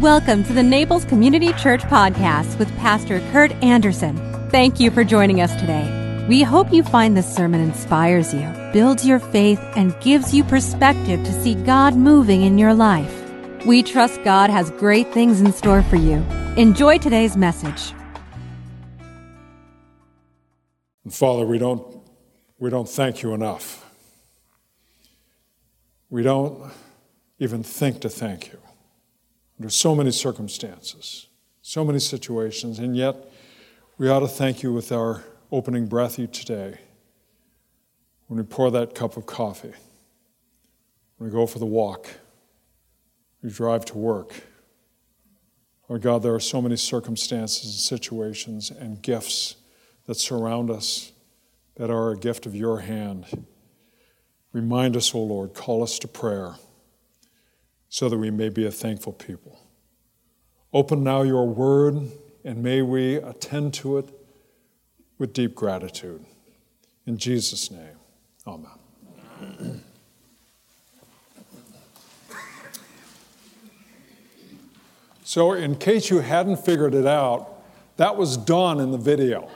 Welcome to the Naples Community Church Podcast with Pastor Kurt Anderson. Thank you for joining us today. We hope you find this sermon inspires you, builds your faith, and gives you perspective to see God moving in your life. We trust God has great things in store for you. Enjoy today's message. Father, we don't thank you enough. We don't even think to thank you. Under so many circumstances, so many situations, and yet we ought to thank you with our opening breath each day when we pour that cup of coffee, when we go for the walk, we drive to work. Lord God, there are so many circumstances and situations and gifts that surround us that are a gift of your hand. Remind us, O Lord, call us to prayer so that we may be a thankful people. Open now your word, and may we attend to it with deep gratitude. In Jesus' name, amen. So in case you hadn't figured it out, that was done in the video.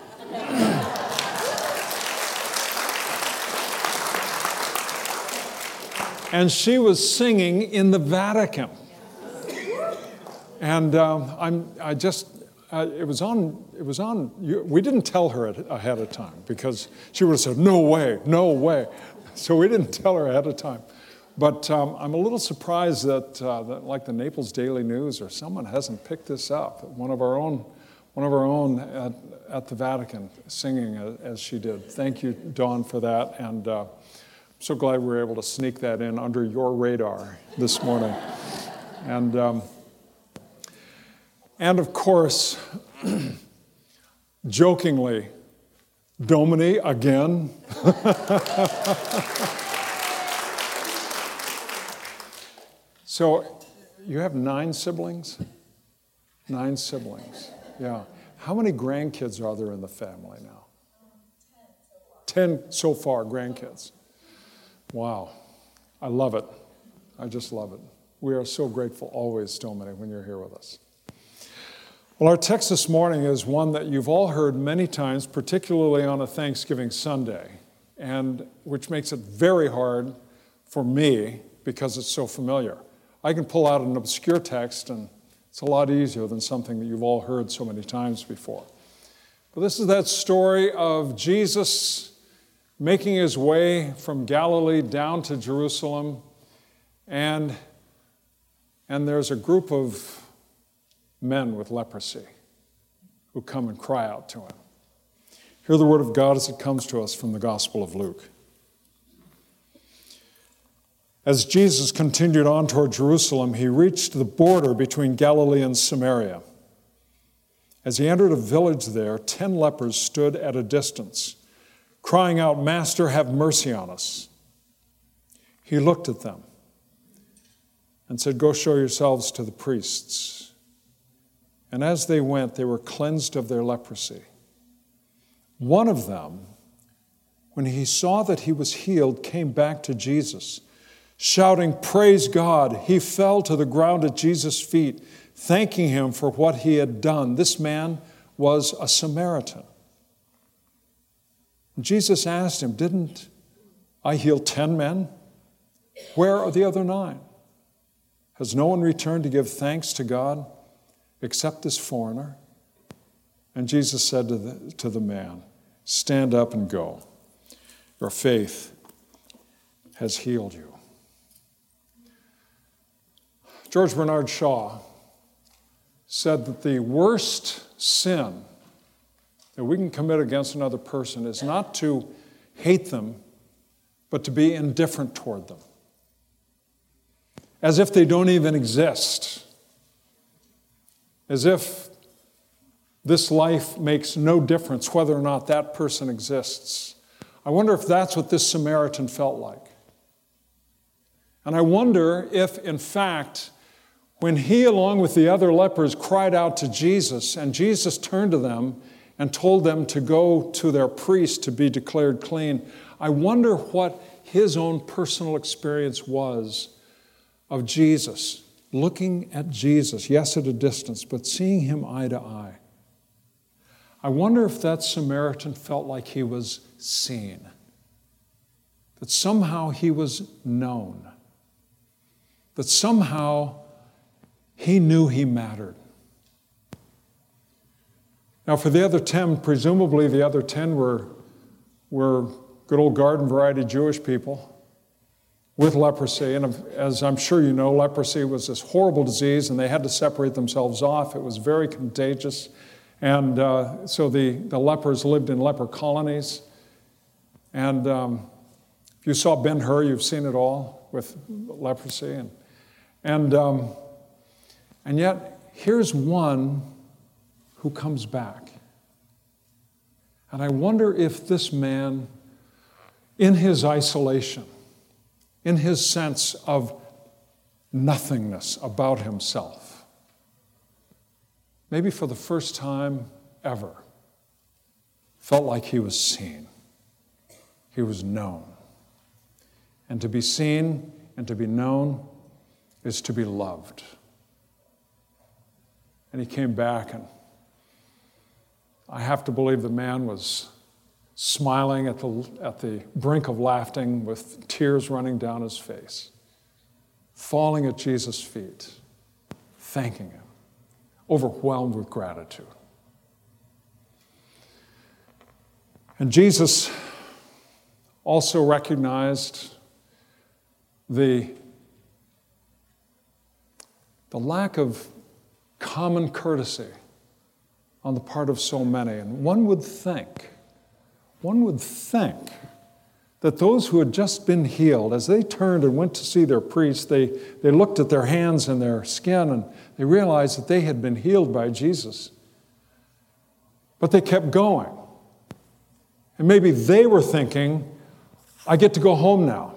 And she was singing in the Vatican. And it was on. We didn't tell her ahead of time because she would have said, no way. So we didn't tell her ahead of time. But I'm a little surprised that like the Naples Daily News or someone hasn't picked this up. One of our own at the Vatican singing as she did. Thank you, Dawn, for that. And so glad we were able to sneak that in under your radar this morning. And of course, jokingly, Domini again. So you have 9 siblings? 9 siblings, yeah. How many grandkids are there in the family now? 10 so far, grandkids. Wow. I love it. I just love it. We are so grateful always, Dominic, when you're here with us. Well, our text this morning is one that you've all heard many times, particularly on a Thanksgiving Sunday, and which makes it very hard for me because it's so familiar. I can pull out an obscure text, and it's a lot easier than something that you've all heard so many times before. But this is that story of Jesus making his way from Galilee down to Jerusalem, and there's a group of men with leprosy who come and cry out to him. Hear the word of God as it comes to us from the Gospel of Luke. As Jesus continued on toward Jerusalem, he reached the border between Galilee and Samaria. As he entered a village there, 10 lepers stood at a distance, crying out, "Master, have mercy on us." He looked at them and said, "Go show yourselves to the priests." And as they went, they were cleansed of their leprosy. One of them, when he saw that he was healed, came back to Jesus, shouting, "Praise God!" He fell to the ground at Jesus' feet, thanking him for what he had done. This man was a Samaritan. Jesus asked him, "Didn't I heal 10 men? Where are the other 9? Has no one returned to give thanks to God except this foreigner?" And Jesus said to the man, "Stand up and go. Your faith has healed you." George Bernard Shaw said that the worst sin that we can commit against another person is not to hate them, but to be indifferent toward them, as if they don't even exist, as if this life makes no difference whether or not that person exists. I wonder if that's what this Samaritan felt like. And I wonder if, in fact, when he, along with the other lepers, cried out to Jesus, and Jesus turned to them and told them to go to their priest to be declared clean, I wonder what his own personal experience was of Jesus looking at Jesus, yes, at a distance, but seeing him eye to eye. I wonder if that Samaritan felt like he was seen, that somehow he was known, that somehow he knew he mattered. Now, for the other 10, presumably the other 10 were good old garden variety Jewish people with leprosy. And as I'm sure you know, leprosy was this horrible disease, and they had to separate themselves off. It was very contagious. And so the lepers lived in leper colonies. And if you saw Ben-Hur, you've seen it all with leprosy. And yet, here's one who comes back. And I wonder if this man, in his isolation, in his sense of nothingness about himself, maybe for the first time ever, felt like he was seen, he was known. And to be seen and to be known is to be loved. And he came back, and I have to believe the man was smiling at the brink of laughing with tears running down his face, falling at Jesus' feet, thanking him, overwhelmed with gratitude. And Jesus also recognized the lack of common courtesy on the part of so many. And one would think that those who had just been healed, as they turned and went to see their priest, they looked at their hands and their skin, and they realized that they had been healed by Jesus. But they kept going. And maybe they were thinking, I get to go home now.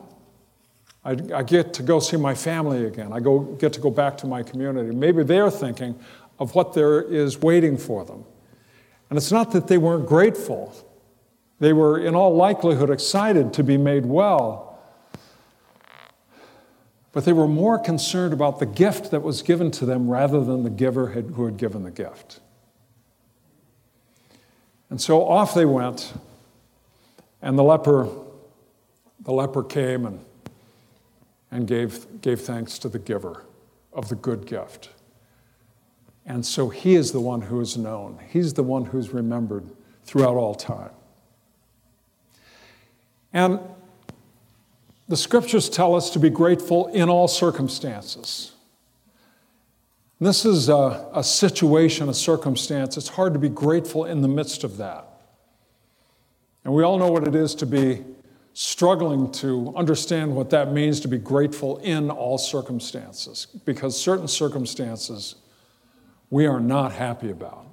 I get to go see my family again. I get to go back to my community. Maybe they're thinking of what there is waiting for them. And it's not that they weren't grateful. They were, in all likelihood, excited to be made well. But they were more concerned about the gift that was given to them rather than the giver who had given the gift. And so off they went, and the leper came and gave thanks to the giver of the good gift. And so he is the one who is known. He's the one who's remembered throughout all time. And the scriptures tell us to be grateful in all circumstances. This is a situation, a circumstance. It's hard to be grateful in the midst of that. And we all know what it is to be struggling to understand what that means to be grateful in all circumstances, because certain circumstances we are not happy about.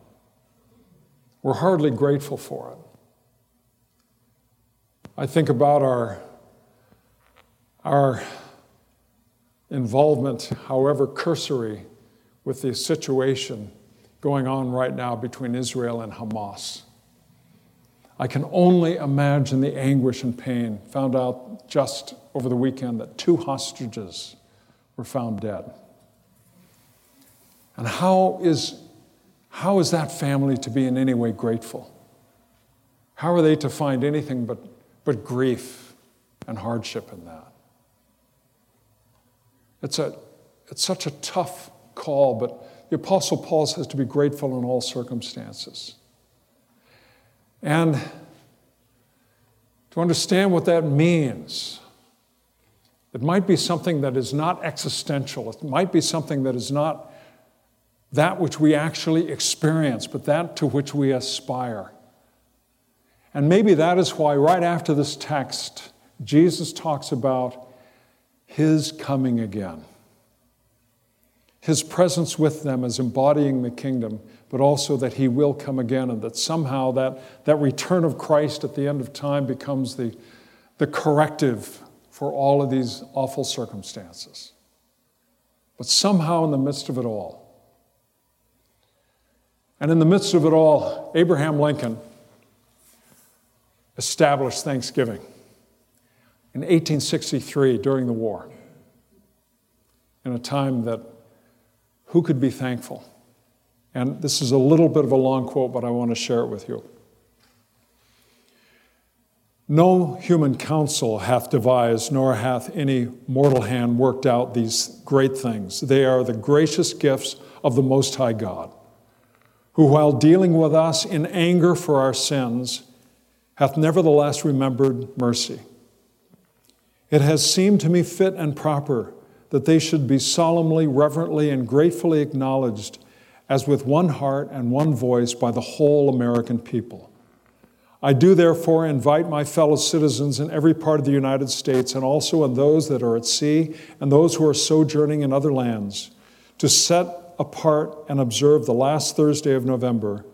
We're hardly grateful for it. I think about our involvement, however cursory, with the situation going on right now between Israel and Hamas. I can only imagine the anguish and pain. Found out just over the weekend that 2 hostages were found dead. And how is that family to be in any way grateful? How are they to find anything but grief and hardship in that? It's such a tough call, but the Apostle Paul says to be grateful in all circumstances. And to understand what that means, it might be something that is not existential. It might be something that is not that which we actually experience, but that to which we aspire. And maybe that is why right after this text, Jesus talks about his coming again. His presence with them is embodying the kingdom, but also that he will come again, and that somehow that return of Christ at the end of time becomes the corrective for all of these awful circumstances. But somehow in the midst of it all, and in the midst of it all, Abraham Lincoln established Thanksgiving in 1863 during the war, in a time that who could be thankful? And this is a little bit of a long quote, but I want to share it with you. No human counsel hath devised, nor hath any mortal hand worked out these great things. They are the gracious gifts of the Most High God, who, while dealing with us in anger for our sins, hath nevertheless remembered mercy. It has seemed to me fit and proper that they should be solemnly, reverently, and gratefully acknowledged as with one heart and one voice by the whole American people. I do therefore invite my fellow citizens in every part of the United States and also in those that are at sea and those who are sojourning in other lands to set apart and observe the last Thursday of November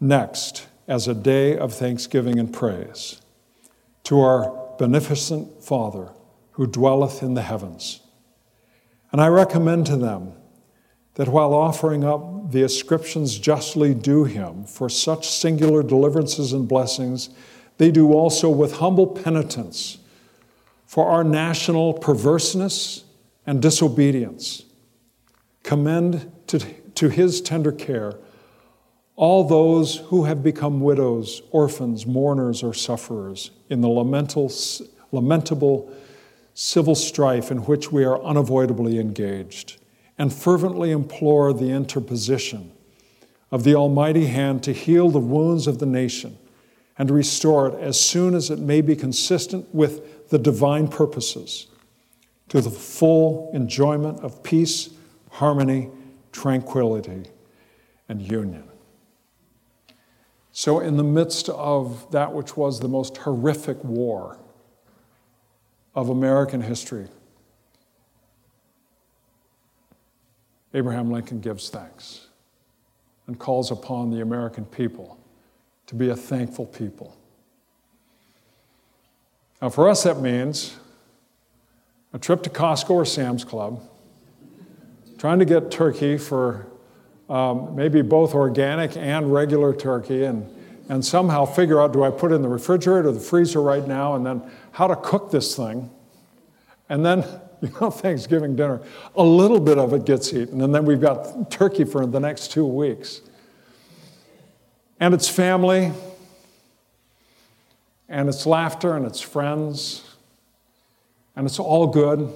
next as a day of thanksgiving and praise to our beneficent Father who dwelleth in the heavens. And I recommend to them that while offering up the ascriptions justly due him for such singular deliverances and blessings, they do also with humble penitence for our national perverseness and disobedience. Commend to his tender care all those who have become widows, orphans, mourners, or sufferers in the lamentable civil strife in which we are unavoidably engaged, and fervently implore the interposition of the Almighty Hand to heal the wounds of the nation and restore it as soon as it may be consistent with the divine purposes to the full enjoyment of peace, harmony, tranquility, and union. So in the midst of that which was the most horrific war of American history, Abraham Lincoln gives thanks and calls upon the American people to be a thankful people. Now for us that means a trip to Costco or Sam's Club, trying to get turkey for maybe both organic and regular turkey and somehow figure out, do I put it in the refrigerator or the freezer right now, and then how to cook this thing, and then Thanksgiving dinner, a little bit of it gets eaten, and then we've got turkey for the next 2 weeks. And it's family, and it's laughter, and it's friends, and it's all good.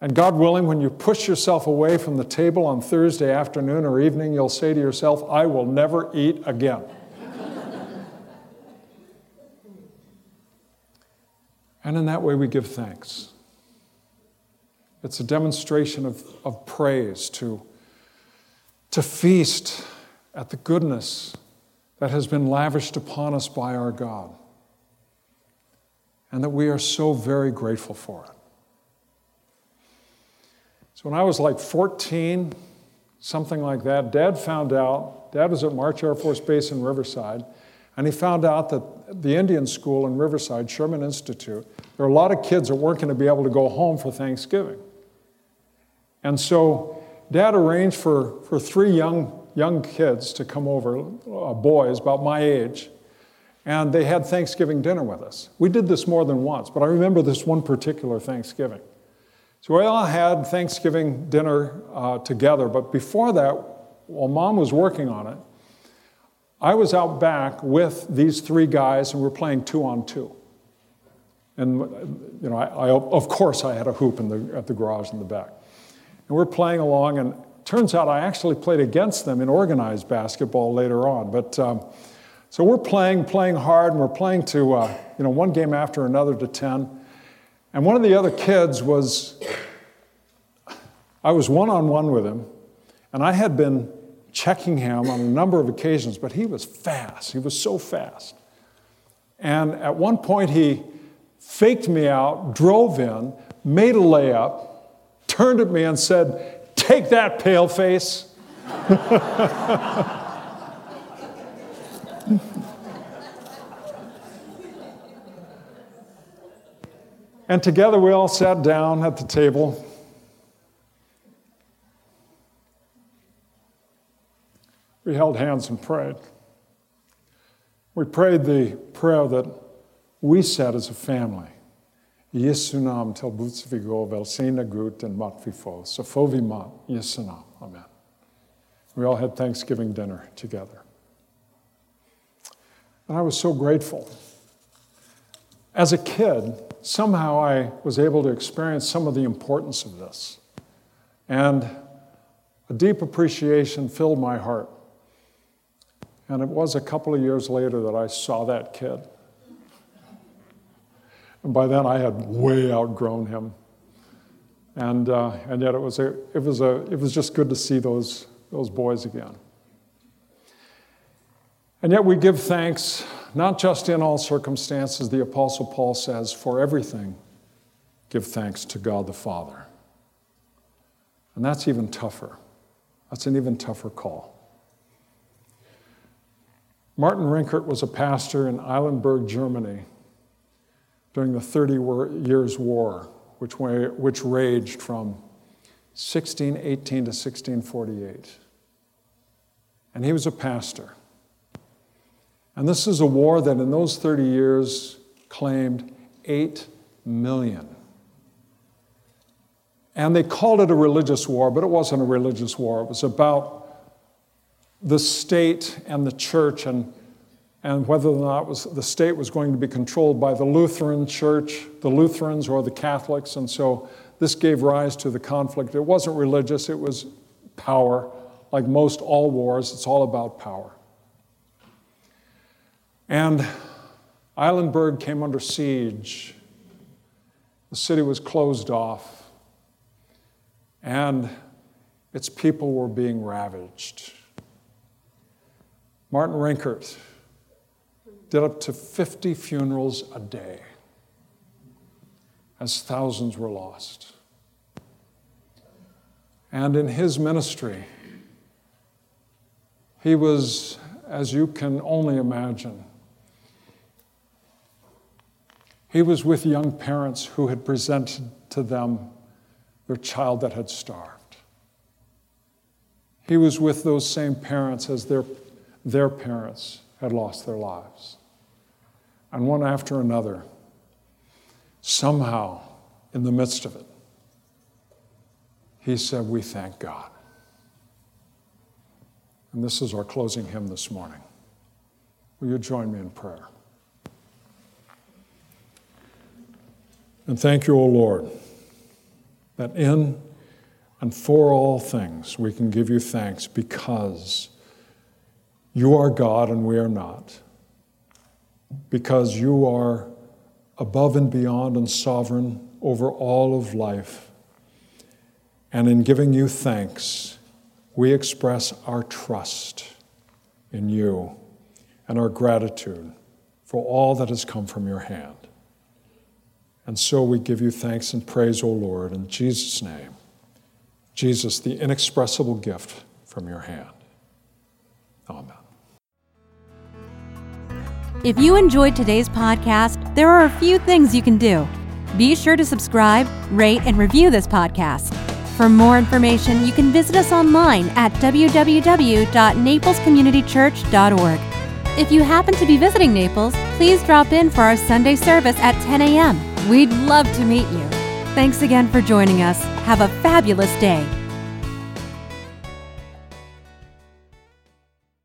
And God willing, when you push yourself away from the table on Thursday afternoon or evening, you'll say to yourself, I will never eat again. And in that way, we give thanks. It's a demonstration of praise to feast at the goodness that has been lavished upon us by our God, and that we are so very grateful for it. So when I was like 14, something like that, Dad was at March Air Force Base in Riverside, and he found out that the Indian school in Riverside, Sherman Institute, there were a lot of kids that weren't going to be able to go home for Thanksgiving. And so Dad arranged for three young kids to come over, boys about my age, and they had Thanksgiving dinner with us. We did this more than once, but I remember this one particular Thanksgiving. So we all had Thanksgiving dinner together, but before that, while Mom was working on it, I was out back with these three guys, and we were playing 2-on-2. And, you know, I of course I had a hoop at the garage in the back. And we're playing along, and it turns out I actually played against them in organized basketball later on. But so we're playing hard, and we're playing to, one game after another to 10. And one of the other kids I was one-on-one with him, and I had been checking him on a number of occasions, but he was fast. He was so fast. And at one point he faked me out, drove in, made a layup, turned at me and said, "Take that, pale face." And together we all sat down at the table. We held hands and prayed. We prayed the prayer that we said as a family Jesu naam talboets vi gå, välsigna Gud den mat vi får. Så får vi mat, Jesu naam. Amen. We all had Thanksgiving dinner together. And I was so grateful. As a kid, somehow I was able to experience some of the importance of this. And a deep appreciation filled my heart. And it was a couple of years later that I saw that kid. And by then I had way outgrown him. And yet it was just good to see those boys again. And yet we give thanks, not just in all circumstances. The Apostle Paul says, for everything, give thanks to God the Father. And that's even tougher. That's an even tougher call. Martin Rinkert was a pastor in Eilenburg, Germany, during the 30 Years' War, which raged from 1618 to 1648. And he was a pastor. And this is a war that in those 30 years claimed 8 million. And they called it a religious war, but it wasn't a religious war. It was about the state and the church and whether or not the state was going to be controlled by the Lutheran church, the Lutherans or the Catholics. And so this gave rise to the conflict. It wasn't religious. It was power. Like most all wars, it's all about power. And Eilenburg came under siege. The city was closed off, and its people were being ravaged. Martin Rinkert did up to 50 funerals a day as thousands were lost. And in his ministry, he was, as you can only imagine, he was with young parents who had presented to them their child that had starved. He was with those same parents as their parents had lost their lives. And one after another, somehow, in the midst of it, he said, "We thank God." And this is our closing hymn this morning. Will you join me in prayer? And thank you, O Lord, that in and for all things we can give you thanks because you are God and we are not, because you are above and beyond and sovereign over all of life. And in giving you thanks, we express our trust in you and our gratitude for all that has come from your hand. And so we give you thanks and praise, O Lord, in Jesus' name. Jesus, the inexpressible gift from your hand. Amen. If you enjoyed today's podcast, there are a few things you can do. Be sure to subscribe, rate, and review this podcast. For more information, you can visit us online at www.naplescommunitychurch.org. If you happen to be visiting Naples, please drop in for our Sunday service at 10 a.m. We'd love to meet you. Thanks again for joining us. Have a fabulous day.